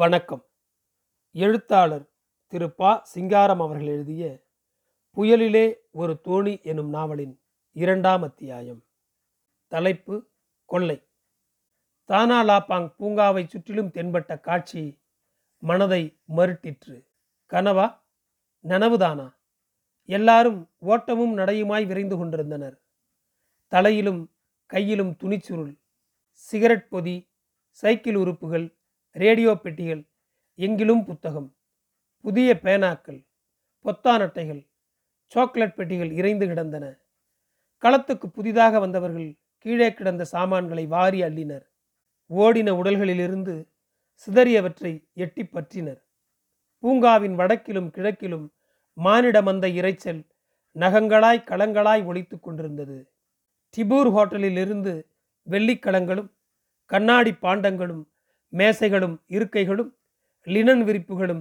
வணக்கம். எழுத்தாளர் திரு ப சிங்காரம் அவர்கள் எழுதிய புயலிலே ஒரு தோணி எனும் நாவலின் 2ஆம் அத்தியாயம். தலைப்பு: கொள்ளை. தானா லாபாங் பூங்காவை சுற்றிலும் தென்பட்ட காட்சி மனதை மறுட்டிற்று. கனவா, நனவுதானா? எல்லாரும் ஓட்டமும் நடையுமாய் விரைந்து கொண்டிருந்தனர். தலையிலும் கையிலும் துணிச்சுருள், சிகரெட் பொதி, சைக்கிள் உறுப்புகள், ரேடியோ பெட்டிகள், எங்கிலும் புத்தகம், புதிய பேனாக்கள், பொத்தான் அட்டைகள், சாக்லேட் பெட்டிகள் இறைந்து கிடந்தன. களத்துக்கு புதிதாக வந்தவர்கள் கீழே கிடந்த சாமான்களை வாரி அள்ளினர். ஓடின உடல்களிலிருந்து சிதறியவற்றை எட்டி பற்றினர். பூங்காவின் வடக்கிலும் கிழக்கிலும் மானிட மந்த இறைச்சல் நகங்களாய் களங்களாய் ஒலித்து கொண்டிருந்தது. திபூர் ஹோட்டலிலிருந்து வெள்ளிக்கலங்களும் கண்ணாடி பாண்டங்களும் மேசைகளும் இருக்கைகளும் லினன் விரிப்புகளும்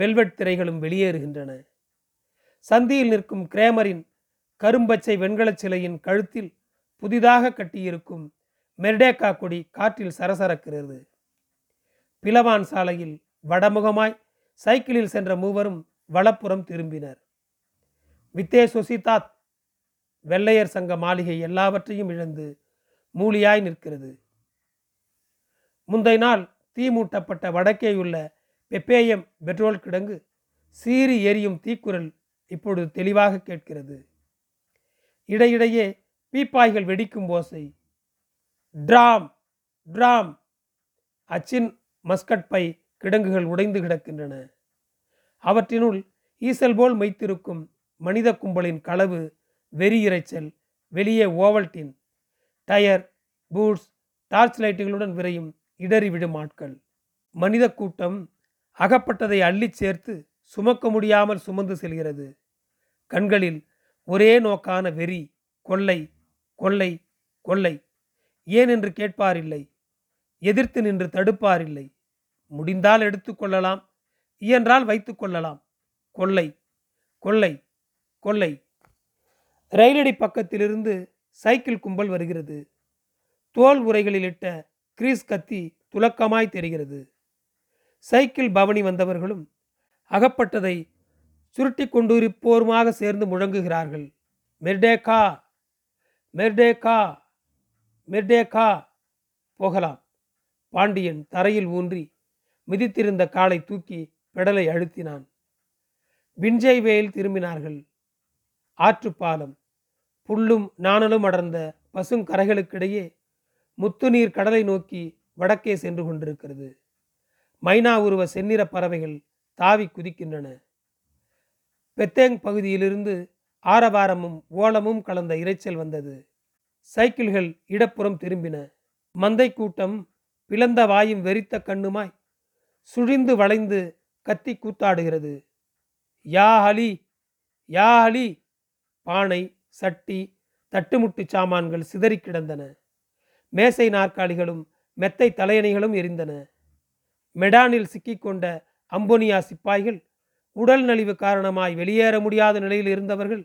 வெல்வெட் திரைகளும் வெளியேறுகின்றன. சந்தியில் நிற்கும் கிரேமரின் கரும்பச்சை வெண்கலச் சிலையின் கழுத்தில் புதிதாக கட்டியிருக்கும் மெர்டெக்கா கொடி காற்றில் சரசரக்கிறது. பிலவான் சாலையில் வடமுகமாய் சைக்கிளில் சென்ற மூவரும் வலப்புறம் திரும்பினர். வித்தே சுசிதாத் வெள்ளையர் சங்க மாளிகை எல்லாவற்றையும் இழந்து மூலியாய் நிற்கிறது. முந்தை நாள் தீமூட்டப்பட்ட வடக்கேயுள்ள பெப்பேயம் பெட்ரோல் கிடங்கு சீறி எரியும் தீக்குரல் இப்பொழுது தெளிவாக கேட்கிறது. இடையிடையே பீப்பாய்கள் வெடிக்கும் ஓசை. Tram tram. அச்சின் மஸ்கட் பை கிடங்குகள் உடைந்து கிடக்கின்றன. அவற்றினுள் ஈசல் போல் மைத்திருக்கும் மனித கும்பலின் களவு வெறி இறைச்சல். வெளியே ஓவல்டின், டயர், பூட்ஸ், டார்ச் லைட்டுகளுடன் விரையும் இடறிவிடும் ஆட்கள். மனித கூட்டம் அகப்பட்டதை அள்ளி சேர்த்து சுமக்க முடியாமல் சுமந்து செல்கிறது. கண்களில் ஒரே நோக்கான வெறி. கொள்ளை, கொள்ளை, கொள்ளை. ஏன் என்று கேட்பாரில்லை, எதிர்த்து நின்று தடுப்பாரில்லை. முடிந்தால் எடுத்துக்கொள்ளலாம், இயன்றால் வைத்து கொள்ளலாம். கொள்ளை, கொள்ளை, கொள்ளை. ரயிலடி பக்கத்திலிருந்து சைக்கிள் கும்பல் வருகிறது. தோல் உரைகளில் இட்ட கிரீஸ் கத்தி துலக்கமாய் தெரிகிறது. சைக்கிள் பவனி வந்தவர்களும் அகப்பட்டதை சுருட்டி கொண்டிருப்போருமாக சேர்ந்து முழங்குகிறார்கள். மெர்டெக்கா, மெர்டெக்கா, மெர்டெக்கா. போகலாம். பாண்டியன் தரையில் ஊன்றி மிதித்திருந்த காலை தூக்கி பெடலை அழுத்தினான். பிஞ்சை வேயில் திரும்பினார்கள். ஆற்றுப்பாலம் புல்லும் நாணலும் அடர்ந்த பசுங்கரைகளுக்கிடையே முத்து நீர் கடலை நோக்கி வடக்கே சென்று கொண்டிருக்கிறது. மைனா உருவ செந்நிற பறவைகள் தாவி குதிக்கின்றன. பெந்தேங் பகுதியிலிருந்து ஆரவாரமும் ஓலமும் கலந்த இரைச்சல் வந்தது. சைக்கிள்கள் இடப்புறம் திரும்பின. மந்தை கூட்டம் பிளந்த வாயும் வெறித்த கண்ணுமாய் சுழிந்து வளைந்து கத்தி கூத்தாடுகிறது. யா அலி, யா அலி. பானை, சட்டி, தட்டுமுட்டு சாமான்கள் சிதறி கிடந்தன. மேசை நாற்காலிகளும் மெத்தை தலையணைகளும் எரிந்தன. மெடானில் சிக்கிக்கொண்ட அம்போனியா சிப்பாய்கள், உடல் நலிவு காரணமாய் வெளியேற முடியாத நிலையில் இருந்தவர்கள்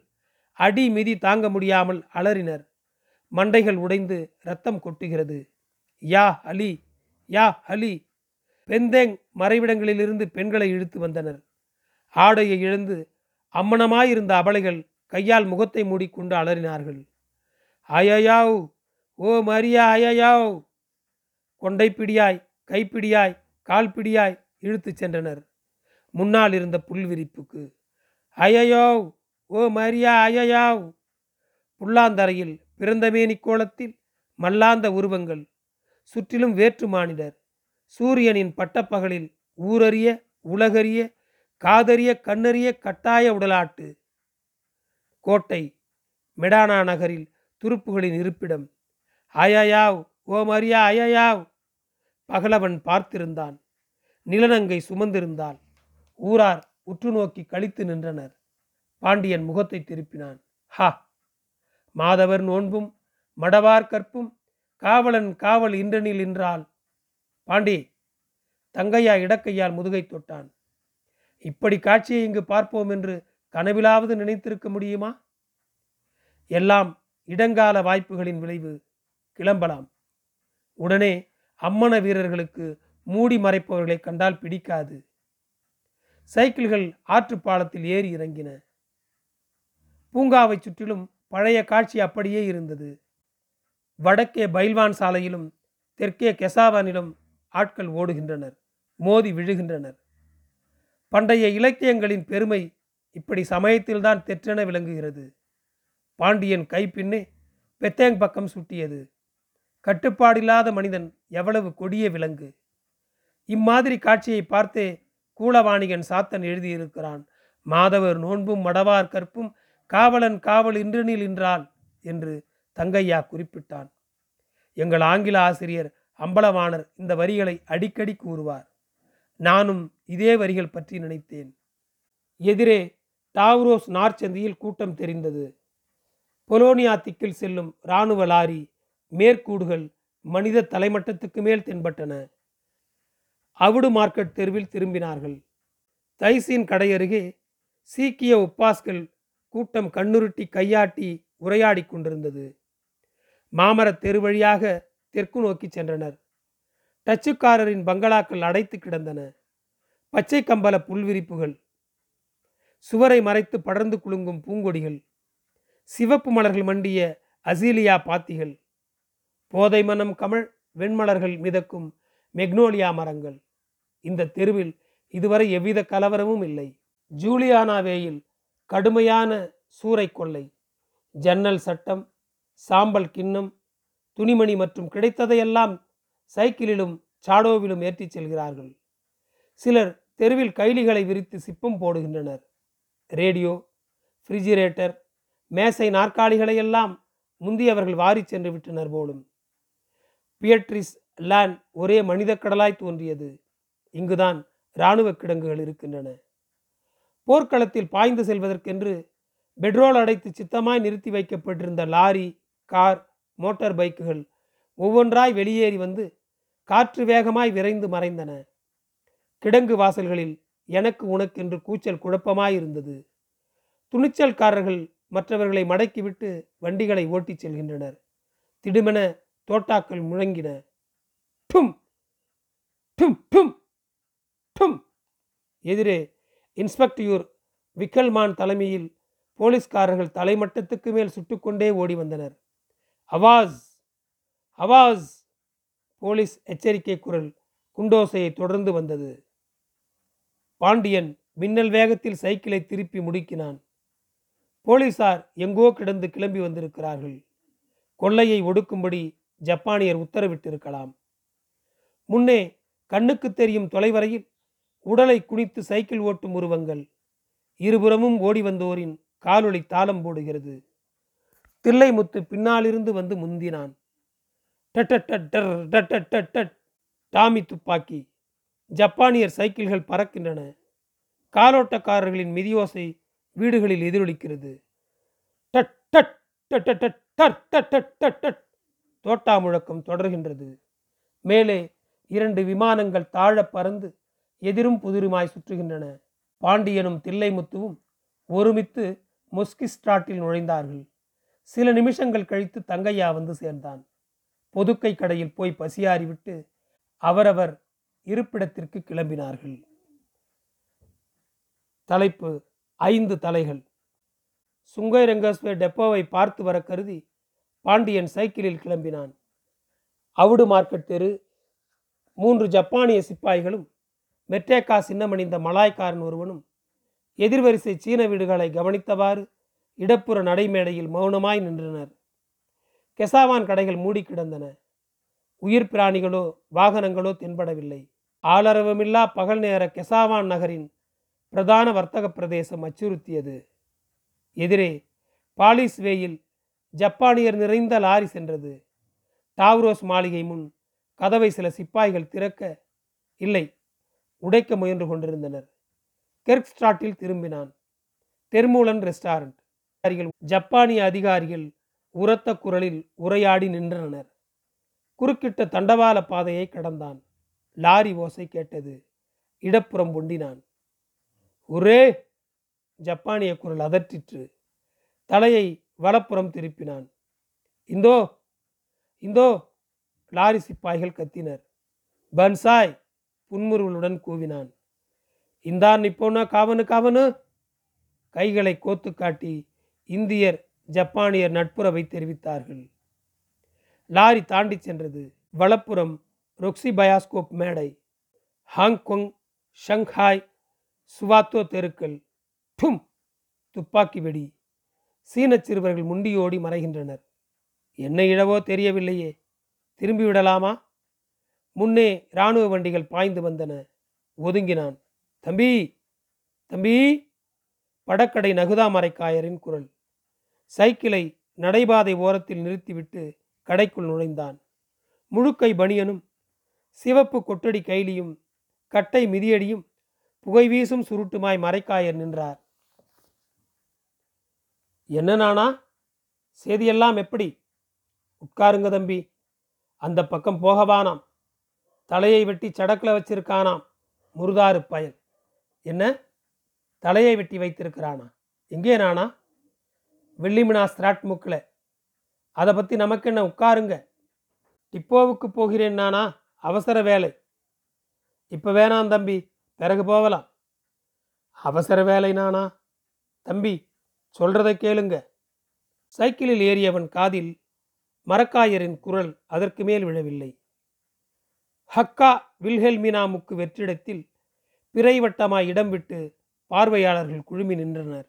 அடி மிதி தாங்க முடியாமல் அலறினர். மண்டைகள் உடைந்து இரத்தம் கொட்டுகிறது. யா அலி, யா அலி. பெந்தேங் மறைவிடங்களிலிருந்து பெண்களை இழுத்து வந்தனர். ஆடையை இழந்து அம்மனமாயிருந்த அபலைகள் கையால் முகத்தை மூடிக்கொண்டு அலறினார்கள். அயயாவ், ஓ மரியா, அயயாவ். கொண்டைப்பிடியாய், கைப்பிடியாய், கால்பிடியாய் இழுத்து சென்றனர் முன்னால் இருந்த புல்விரிப்புக்கு. அயயாவ், ஓ மரியா, அயயாவ். புல்லாந்தரையில் பிறந்தமேனி கோலத்தில் மல்லாந்த உருவங்கள். சுற்றிலும் வேற்று மானிடர். சூரியனின் பட்டப்பகலில் ஊரறிய, உலகறிய, காதறிய, கண்ணறிய கட்டாய உடலாட்டு. கோட்டை மெடானா நகரில் துருப்புகளின் இருப்பிடம். அயயாவ், ஓ மரியா, அயயாவ். பகலவன் பார்த்திருந்தான். நிலநங்கை சுமந்திருந்தாள். ஊரார் உற்று நோக்கி கழித்து நின்றனர். பாண்டியன் முகத்தை திருப்பினான். ஹா, மாதவர் நோன்பும் மடவார் கற்பும் காவலன் காவல் இன்றனில் நின்றாள். பாண்டி, தங்கையா இடக்கையால் முதுகை தொட்டான். இப்படி காட்சியை இங்கு பார்ப்போம் என்று கனவிலாவது நினைத்திருக்க முடியுமா? எல்லாம் இடங்கால வாய்ப்புகளின் விளைவு. கிளம்பலாம். உடனே அம்மன வீரர்களுக்கு மூடி மறைப்பவர்களை கண்டால் பிடிக்காது. சைக்கிள்கள் ஆற்று பாலத்தில் ஏறி இறங்கின. பூங்காவை சுற்றிலும் பழைய காட்சி அப்படியே இருந்தது. வடக்கே பைல்வான் சாலையிலும் தெற்கே கேசவானிலும் ஆட்கள் ஓடுகின்றனர், மோதி விழுகின்றனர். பண்டைய இலக்கியங்களின் பெருமை இப்படி சமயத்தில்தான் தெற்றென விளங்குகிறது. பாண்டியன் கைப்பின்னே பெத்தேங் பக்கம் சுட்டியது. கட்டுப்பாடில்லாத மனிதன் எவ்வளவு கொடிய விலங்கு! இம்மாதிரி காட்சியை பார்த்தே கூலவாணிகன் சாத்தன் எழுதியிருக்கிறான். மாதவர் நோன்பும் மடவார் கற்பும் காவலன் காவல் இன்றனில் என்றால் என்று தங்கையா குறிப்பிட்டான். எங்கள் ஆங்கில ஆசிரியர் அம்பலவாணர் இந்த வரிகளை அடிக்கடி கூறுவார். நானும் இதே வரிகள் பற்றி நினைத்தேன். எதிரே டாவ்ரோஸ் நார்ச்சந்தியில் கூட்டம் தெரிந்தது. பொலோனியா திக்கில் செல்லும் இராணுவ லாரி மேற்கூடுகள் மனித தலைமட்டத்துக்கு மேல் தென்பட்டன. அவுடு மார்க்கெட் தெருவில் திரும்பினார்கள். தைசின் கடையருகே சீக்கிய உப்பாஸ்கள் கூட்டம் கண்ணுருட்டி கையாட்டி உரையாடி கொண்டிருந்தது. மாமரத் தெரு வழியாக தெற்கு நோக்கி சென்றனர். டச்சுக்காரரின் பங்களாக்கள் அடைத்து கிடந்தன. பச்சை கம்பள புல்விரிப்புகள், சுவரை மறைத்து படர்ந்து குலுங்கும் பூங்கொடிகள், சிவப்பு மலர்கள் மண்டிய அசீலியா பாத்திகள், போதை மனம் கமழ் வெண்மலர்கள் மிதக்கும் மெக்னோலியா மரங்கள். இந்த தெருவில் இதுவரை எவ்வித கலவரமும் இல்லை. ஜூலியானாவேயில் கடுமையான சூறை கொள்ளை, ஜன்னல் சட்டம், சாம்பல் கிண்ணம், துணிமணி மற்றும் கிடைத்ததையெல்லாம் சைக்கிளிலும் சாடோவிலும் ஏற்றிச் செல்கிறார்கள். சிலர் தெருவில் கைலிகளை விரித்து சிப்பம் போடுகின்றனர். ரேடியோ, ஃப்ரிஜிரேட்டர், மேசை, நாற்காலிகளையெல்லாம் முந்தியவர்கள் வாரி சென்று விட்டனர் போலும். பியட்ரிஸ் லான் ஒரே மனித கடலாய் தோன்றியது. இங்குதான் இராணுவ கிடங்குகள் இருக்கின்றன. போர்க்களத்தில் பாய்ந்து செல்வதற்கென்று பெட்ரோல் அடைத்து சித்தமாய் நிறுத்தி வைக்கப்பட்டிருந்த லாரி, கார், மோட்டார் பைக்குகள் ஒவ்வொன்றாய் வெளியேறி வந்து காற்று வேகமாய் விரைந்து மறைந்தன. கிடங்கு வாசல்களில் எனக்கு உனக்கென்று கூச்சல் குழப்பமாயிருந்தது. துணிச்சல்காரர்கள் மற்றவர்களை மடக்கிவிட்டு வண்டிகளை ஓட்டிச் செல்கின்றனர். திடுமென தோட்டாக்கள் முழங்கின. டும் டும் டும் டும். எதிரே இன்ஸ்பெக்டர் விக்கல்மான் தலைமையில் போலீஸ்காரர்கள் தலைமட்டத்துக்கு மேல் சுட்டுக்கொண்டே ஓடி வந்தனர். அவாஸ் அவாஸ், போலீஸ் எச்சரிக்கை குரல் குண்டோசையை தொடர்ந்து வந்தது. பாண்டியன் மின்னல் வேகத்தில் சைக்கிளை திருப்பி முடுக்கினான். போலீசார் எங்கோ கிடந்து கிளம்பி வந்திருக்கிறார்கள். கொள்ளையை ஒடுக்கும்படி ஜப்பானியர் உத்தரவிட்டிருக்கலாம். முன்னே கண்ணுக்கு தெரியும் தொலைவரையில் உடலை குனித்து சைக்கிள் ஓட்டும் உருவங்கள், இருபுறமும் ஓடி வந்தோரின் காலொளி தாளம் போடுகிறது. தில்லை முத்து பின்னாலிருந்து வந்து முந்தினான். டாமி துப்பாக்கி, ஜப்பானியர் சைக்கிள்கள் பறக்கின்றன. காலோட்டக்காரர்களின் மிதியோசை வீடுகளில் எதிரொலிக்கிறது. டட் டட் டட் டட் டட் டட் டட். தோட்டா முழக்கம் தொடர்கின்றது. மேலே இரண்டு விமானங்கள் தாழ பறந்து எதிரும் புதிருமாய் சுற்றுகின்றன. பாண்டியனும் தில்லை முத்துவும் ஒருமித்து முஸ்கிஸ்டாட்டில் நுழைந்தார்கள். சில நிமிஷங்கள் கழித்து தங்கையா வந்து சேர்ந்தான். பொதுக்கை கடையில் போய் பசியாறிவிட்டு அவரவர் இருப்பிடத்திற்கு கிளம்பினார்கள். தலைப்பு: 5 தலைகள். சுங்கை ரங்கஸ்வ டெப்போவை பார்த்து வர கருதி பாண்டியன் சைக்கிளில் கிளம்பினான். அவுடு மார்க்கெட் தெரு 3 ஜப்பானிய சிப்பாய்களும் மெர்டெக்கா சின்னமணிந்த மலாய்க்காரன் ஒருவனும் எதிர்வரிசை சீன வீடுகளை கவனித்தவாறு இடப்புற நடைமேடையில் மௌனமாய் நின்றனர். கேசவான் கடைகள் மூடி கிடந்தன. உயிர் பிராணிகளோ வாகனங்களோ தென்படவில்லை. ஆளரவமில்லா பகல் நேர கேசவான் நகரின் பிரதான வர்த்தக பிரதேசம் அச்சுறுத்தியது. எதிரே பாலிஸ்வேயில் ஜப்பானியர் நிறைந்த லாரி சென்றது. டாவ்ரோஸ் மாளிகை முன் கதவை சில சிப்பாய்கள் திறக்க, இல்லை, உடைக்க முயன்று கொண்டிருந்தனர். கெர்க் ஸ்ட்ராட்டில் திரும்பினான். தெர்மூலன் ரெஸ்டாரண்ட் ஜப்பானிய அதிகாரிகள் உரத்த குரலில் உரையாடி நின்றனர். குறுக்கிட்ட தண்டவாள பாதையை கடந்தான். லாரி ஓசை கேட்டது. இடப்புறம் ஒண்டினான். ஒரே ஜப்பானிய குரல் அதற்றிற்று. தலையை வலப்புறம் திருப்பினான். இந்தோ இந்தோ, லாரி சிப்பாய்கள் கத்தினர். பன்சாய் புன்முறுவலுடன் கூவினான். இந்தான் இப்போனா காவனு காவனு! கைகளை கோத்து காட்டி இந்தியர் ஜப்பானியர் நட்புறவை தெரிவித்தார்கள். லாரி தாண்டி சென்றது. வலப்புறம் ரொக்ஸி பயாஸ்கோப் மேடை, ஹாங்காங், ஷாங்காய், சுவாத்தோ தெருக்கள். டும்! துப்பாக்கி வெடி. சீன சிறுவர்கள் முண்டியோடி மறைகின்றனர். என்ன இழவோ தெரியவில்லையே. திரும்பிவிடலாமா? முன்னே இராணுவ வண்டிகள் பாய்ந்து வந்தன. ஒதுங்கினான். தம்பி, தம்பி! படக்கடை நகுதா மறைக்காயரின் குரல். சைக்கிளை நடைபாதை ஓரத்தில் நிறுத்திவிட்டு கடைக்குள் நுழைந்தான். முழுக்கை பனியனும் சிவப்பு கொட்டடி கைலியும் கட்டை மிதியடியும் புகை வீசும் சுருட்டுமாய் மறைக்காயர் நின்றார். என்ன நானா? செய்தியெல்லாம் எப்படி? உட்காருங்க தம்பி. அந்த பக்கம் போகவானாம். தலையை வெட்டி சடக்கில் வச்சிருக்கானாம் முருதாறு பயல். என்ன, தலையை வெட்டி வைத்திருக்கிறானா? எங்கே நானா? வெள்ளிமினா ஸ்ராட் மூக்கில். அதை பற்றி நமக்கு என்ன? உட்காருங்க. டிப்போவுக்கு போகிறேன் நானா, அவசர வேலை. இப்போ வேணாம் தம்பி, பிறகு போகலாம். அவசர வேலை நானா? தம்பி சொல்றதை கேளுங்க. சைக்கிளில் ஏறியவன் காதில் மறைக்காயரின் குரல் அதற்கு மேல் விழவில்லை. ஹக்கா வில்ஹெல்மினா முக்கு வெற்றிடத்தில் பிறைவட்டமாய் இடம் விட்டு பார்வையாளர்கள் குழுமி நின்றனர்.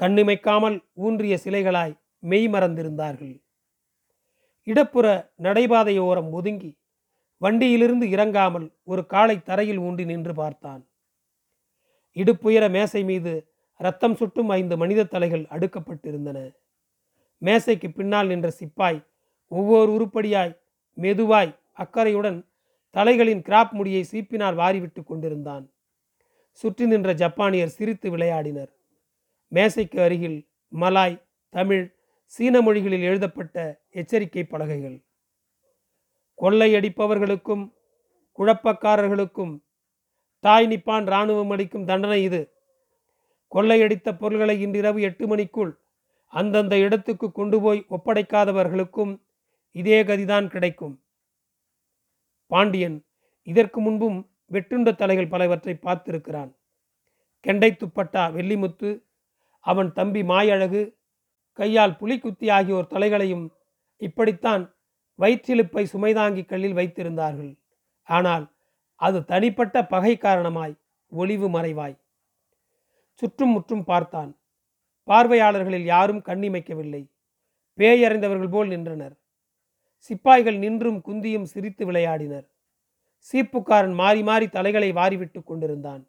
கண்ணிமைக்காமல் ஊன்றிய சிலைகளாய் மெய் மறந்திருந்தார்கள். இடப்புற நடைபாதையோரம் ஒதுங்கி வண்டியிலிருந்து இறங்காமல் ஒரு காலை தரையில் ஊன்றி நின்று பார்த்தான். இடுப்புயர மேசை மீது ரத்தம் சுட்டும் 5 மனித தலைகள் அடுக்கப்பட்டிருந்தன. மேசைக்கு பின்னால் நின்ற சிப்பாய் ஒவ்வொரு உருப்படியாய் மெதுவாய் அக்கறையுடன் தலைகளின் கிராப் முடியை சீப்பினால் வாரிவிட்டு கொண்டிருந்தான். சுற்றி நின்ற ஜப்பானியர் சிரித்து விளையாடினர். மேசைக்கு அருகில் மலாய், தமிழ், சீன மொழிகளில் எழுதப்பட்ட எச்சரிக்கை பலகைகள். கொள்ளையடிப்பவர்களுக்கும் குழப்பக்காரர்களுக்கும் தாய் நிப்பான் இராணுவம் அளிக்கும் தண்டனை இது. கொள்ளையடித்த பொருள்களை இன்றிரவு 8 மணிக்குள் அந்தந்த இடத்துக்கு கொண்டு போய் ஒப்படைக்காதவர்களுக்கும் இதே கதிதான் கிடைக்கும். பாண்டியன் இதற்கு முன்பும் வெட்டுண்ட தலைகள் பலவற்றை பார்த்திருக்கிறான். கெண்டை துப்பட்டா வெள்ளிமுத்து, அவன் தம்பி மாயழகு, கையால் புலிக்குத்தி ஆகியோர் தலைகளையும் இப்படித்தான் வயிற்றிழுப்பை சுமைதாங்கி கல்லில் வைத்திருந்தார்கள். ஆனால் அது தனிப்பட்ட பகை காரணமாய் ஒளிவு மறைவாய். சுற்றும் முற்றும் பார்த்தான். பார்வையாளர்களில் யாரும் கண்ணிமைக்கவில்லை. பேயறிந்தவர்கள் போல் நின்றனர். சிப்பாய்கள் நின்றும் குந்தியும் சிரித்து விளையாடினர். சீப்புக்காரன் மாறி மாறி தலைகளை வாரிவிட்டு கொண்டிருந்தான்.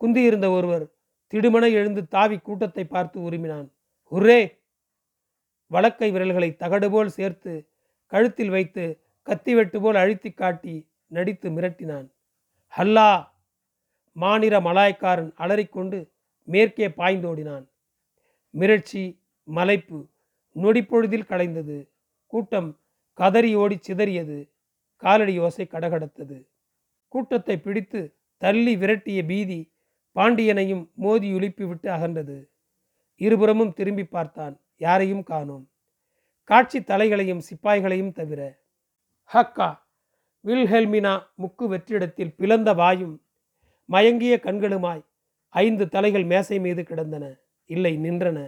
குந்தியிருந்த ஒருவர் திடுமண எழுந்து தாவி கூட்டத்தை பார்த்து உருமினான். ஹுரே! வலக்கை விரல்களை தகடு போல் சேர்த்து கழுத்தில் வைத்து கத்திவெட்டு போல் அழுத்தி காட்டி நடித்து மிரட்டினான். ஹல்லா! மாநிற மலாய்க்காரன் அலறிக்கொண்டு மேற்கே பாய்ந்தோடினான். மிரட்சி, மலைப்பு நொடிப்பொழுதில் கலைந்தது. கூட்டம் கதறி ஓடி சிதறியது. காலடி யோசை கடகடத்தது. கூட்டத்தை பிடித்து தள்ளி விரட்டிய பீதி பாண்டியனையும் மோதி ஒலிப்பிவிட்டு அகன்றது. இருபுறமும் திரும்பி பார்த்தான். யாரையும் காணோம். காட்சி தலைகளையும் சிப்பாய்களையும் தவிர. ஹக்கா வில்ஹெல்மினா முக்கு வெற்றிடத்தில் பிளந்த வாயும் மயங்கிய கண்களுமாய் 5 தலைகள் மேசை மீது கிடந்தன. இல்லை, நின்றன.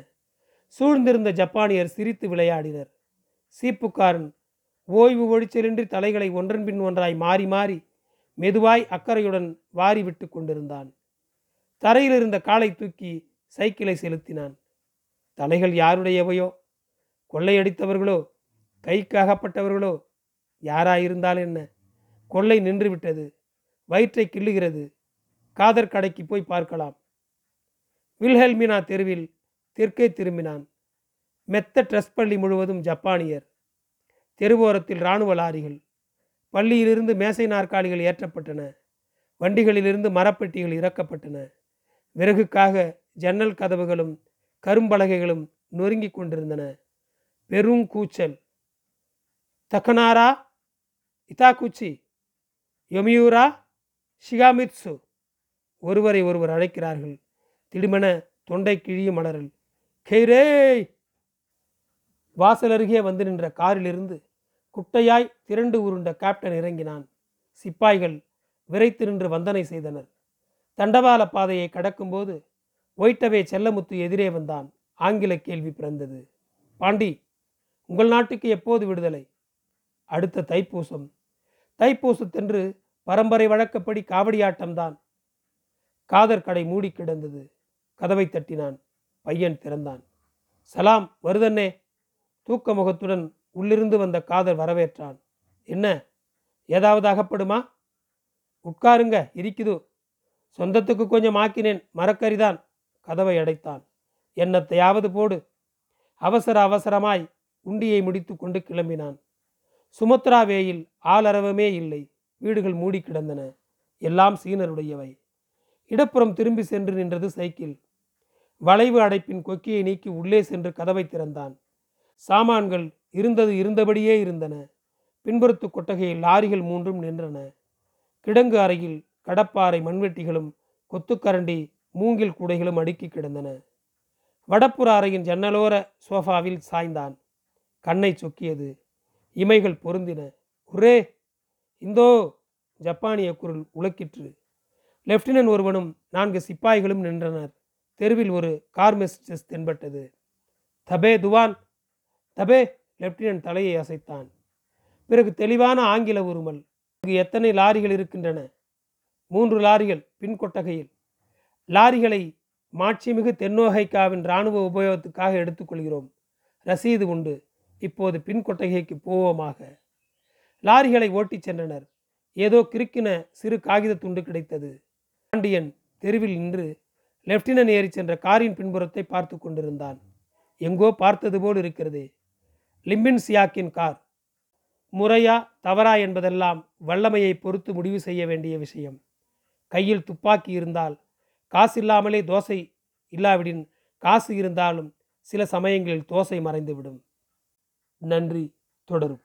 சூழ்ந்திருந்த ஜப்பானியர் சிரித்து விளையாடினர். சீப்புக்காரன் ஓய்வு ஒழிச்சலின்றி தலைகளை ஒன்றன்பின் ஒன்றாய் மாறி மாறி மெதுவாய் அக்கறையுடன் வாரி விட்டு கொண்டிருந்தான். தரையிலிருந்த காலை தூக்கி சைக்கிளை செலுத்தினான். தலைகள் யாருடையவையோ? கொள்ளையடித்தவர்களோ? கைக்கு அகப்பட்டவர்களோ? யாராயிருந்தால் என்ன? கொள்ளை நின்றுவிட்டது. வயிற்றை கிள்ளுகிறது. காதர் கடைக்கு போய் பார்க்கலாம். வில்ஹெல்மினா தெருவில் தெற்கே திரும்பினான். மெத்த ட்ரஸ் பள்ளி முழுவதும் ஜப்பானியர். தெருவோரத்தில் இராணுவ லாரிகள். பள்ளியிலிருந்து மேசை நாற்காலிகள் ஏற்றப்பட்டன. வண்டிகளிலிருந்து மரப்பெட்டிகள் இறக்கப்பட்டன. விறகுக்காக ஜன்னல் கதவுகளும் கரும்பலகைகளும் நொறுங்கி கொண்டிருந்தன. பெரும் கூச்சல். தக்கனாரா, இதாக்குச்சி, யொமியூரா, ஷிகாமிட்சு. ஒருவரை ஒருவர் அழைக்கிறார்கள். திடுமென தொண்டை கிழியும் அலறல். கெய்ரே! வாசல் அருகே வந்து நின்ற காரிலிருந்து குட்டையாய் திரண்டு உருண்ட கேப்டன் இறங்கினான். சிப்பாய்கள் விரைத்து நின்று வந்தனை செய்தனர். தண்டவாள பாதையை கடக்கும்போது ஒயிட்டவே செல்லமுத்து எதிரே வந்தான். ஆங்கில கேள்வி பிறந்தது. பாண்டி, உங்கள் நாட்டுக்கு எப்போது விடுதலை? அடுத்த தைப்பூசம். தைப்பூசத்தென்று பரம்பரை வழக்கப்படி காவடியாட்டம்தான். காதர் கடை மூடி கிடந்தது. கதவை தட்டினான். பையன் திறந்தான். சலாம் வருதண்ணே. தூக்க முகத்துடன் உள்ளிருந்து வந்த காதர் வரவேற்றான். என்ன, ஏதாவது அகப்படுமா? உட்காருங்க, இருக்குது. சொந்தத்துக்கு கொஞ்சம் ஆக்கினேன், மரக்கறிதான். கதவை அடைத்தான். என்னத்தையாவது போடு. அவசர அவசரமாய் உண்டியை முடித்து கொண்டு கிளம்பினான். சுமத்ராவேயில் ஆளரவமே இல்லை. வீடுகள் மூடி கிடந்தன. எல்லாம் சீனருடையவை. இடப்புறம் திரும்பி சென்று நின்றது சைக்கிள். வளைவு அடைப்பின் கொக்கியை நீக்கி உள்ளே சென்று கதவை திறந்தான். சாமான்கள் இருந்தது இருந்தபடியே இருந்தன. பின்புறத்து கொட்டகையில் லாரிகள் மூன்றும் நின்றன. கிடங்கு அறையில் கடப்பாறை மண்வெட்டிகளும் கொத்துக்கரண்டி மூங்கில் கூடைகளும் அடுக்கி கிடந்தன. வடப்புற அறையின் ஜன்னலோர சோஃபாவில் சாய்ந்தான். கண்ணை சொக்கியது. இமைகள் பொருந்தின. ஒரே இந்தோ ஜப்பானிய குரல் உலக்கிற்று. லெப்டினன்ட் ஒருவனும் 4 சிப்பாய்களும் நின்றனர். தெருவில் ஒரு கார்மெஸ்டஸ் தென்பட்டது. தபே துவான், தபே. லெப்டினன்ட் தலையை அசைத்தான். பிறகு தெளிவான ஆங்கில உருமல். இங்கு எத்தனை லாரிகள் இருக்கின்றன? 3 லாரிகள் பின்கொட்டகையில். லாரிகளை மாட்சிமிகு தென்னோகைக்காவின் இராணுவ உபயோகத்துக்காக எடுத்துக்கொள்கிறோம். ரசீது உண்டு. இப்போது பின்கொட்டகைக்கு போவோமாக. லாரிகளை ஓட்டிச் சென்றனர். ஏதோ கிறுக்கின சிறு காகித துண்டு கிடைத்தது. பாண்டியன் தெருவில் நின்று லெப்டினன்ட் ஏறி சென்ற காரின் பின்புறத்தை பார்த்து கொண்டிருந்தான். எங்கோ பார்த்தது போல் இருக்கிறதே. லிம்பின் சியாக்கின் கார். முறையா தவறா என்பதெல்லாம் வல்லமையை பொறுத்து முடிவு செய்ய வேண்டிய விஷயம். கையில் துப்பாக்கி இருந்தால் காசு இல்லாமலே தோசை, இல்லாவிடின் காசு இருந்தாலும் சில சமயங்களில் தோசை மறைந்துவிடும். நன்றி. தொடரும்.